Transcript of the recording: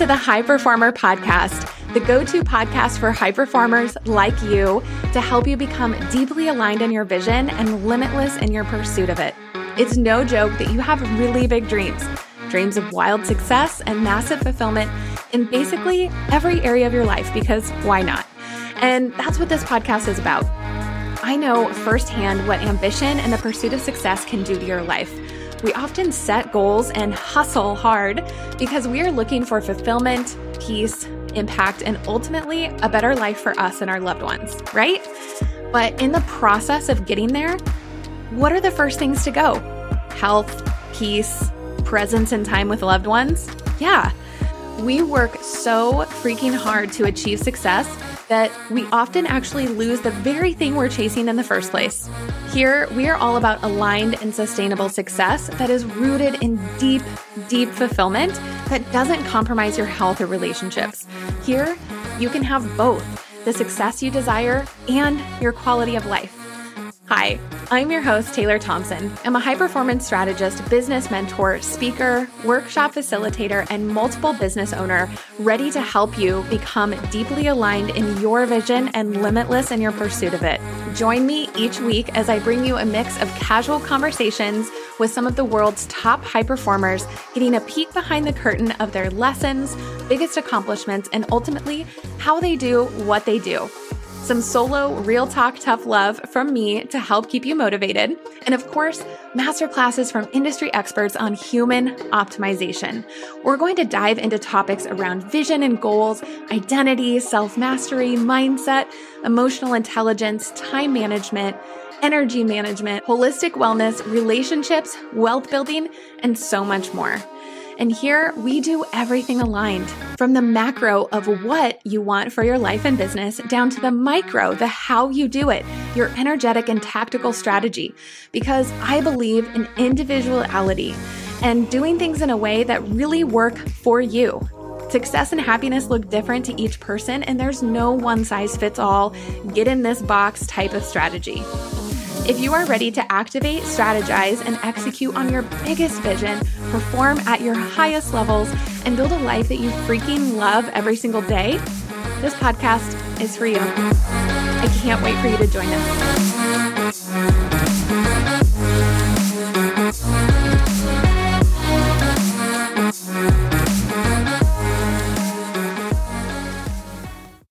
to the High Performer Podcast, the go-to podcast for high performers like you to help you become deeply aligned in your vision and limitless in your pursuit of it. It's no joke that you have really big dreams, dreams of wild success and massive fulfillment in basically every area of your life, because why not? And that's what this podcast is about. I know firsthand what ambition and the pursuit of success can do to your life. We often set goals and hustle hard because we are looking for fulfillment, peace, impact, and ultimately a better life for us and our loved ones, right? But in the process of getting there, what are the first things to go? Health, peace, presence and time with loved ones? Yeah. We work so freaking hard to achieve success that we often actually lose the very thing we're chasing in the first place. Here, we are all about aligned and sustainable success that is rooted in deep, deep fulfillment that doesn't compromise your health or relationships. Here, you can have both the success you desire and your quality of life. Hi, I'm your host, Taylor Thompson. I'm a high-performance strategist, business mentor, speaker, workshop facilitator, and multiple business owner ready to help you become deeply aligned in your vision and limitless in your pursuit of it. Join me each week as I bring you a mix of casual conversations with some of the world's top high performers, getting a peek behind the curtain of their lessons, biggest accomplishments, and ultimately how they do what they do. Some solo real talk, tough love from me to help keep you motivated. And of course, masterclasses from industry experts on human optimization. We're going to dive into topics around vision and goals, identity, self-mastery, mindset, emotional intelligence, time management, energy management, holistic wellness, relationships, wealth building, and so much more. And here we do everything aligned, from the macro of what you want for your life and business down to the micro, the how you do it, your energetic and tactical strategy, because I believe in individuality and doing things in a way that really work for you. Success and happiness look different to each person, and there's no one size fits all, get in this box type of strategy. If you are ready to activate, strategize, and execute on your biggest vision, perform at your highest levels, and build a life that you freaking love every single day, this podcast is for you. I can't wait for you to join us.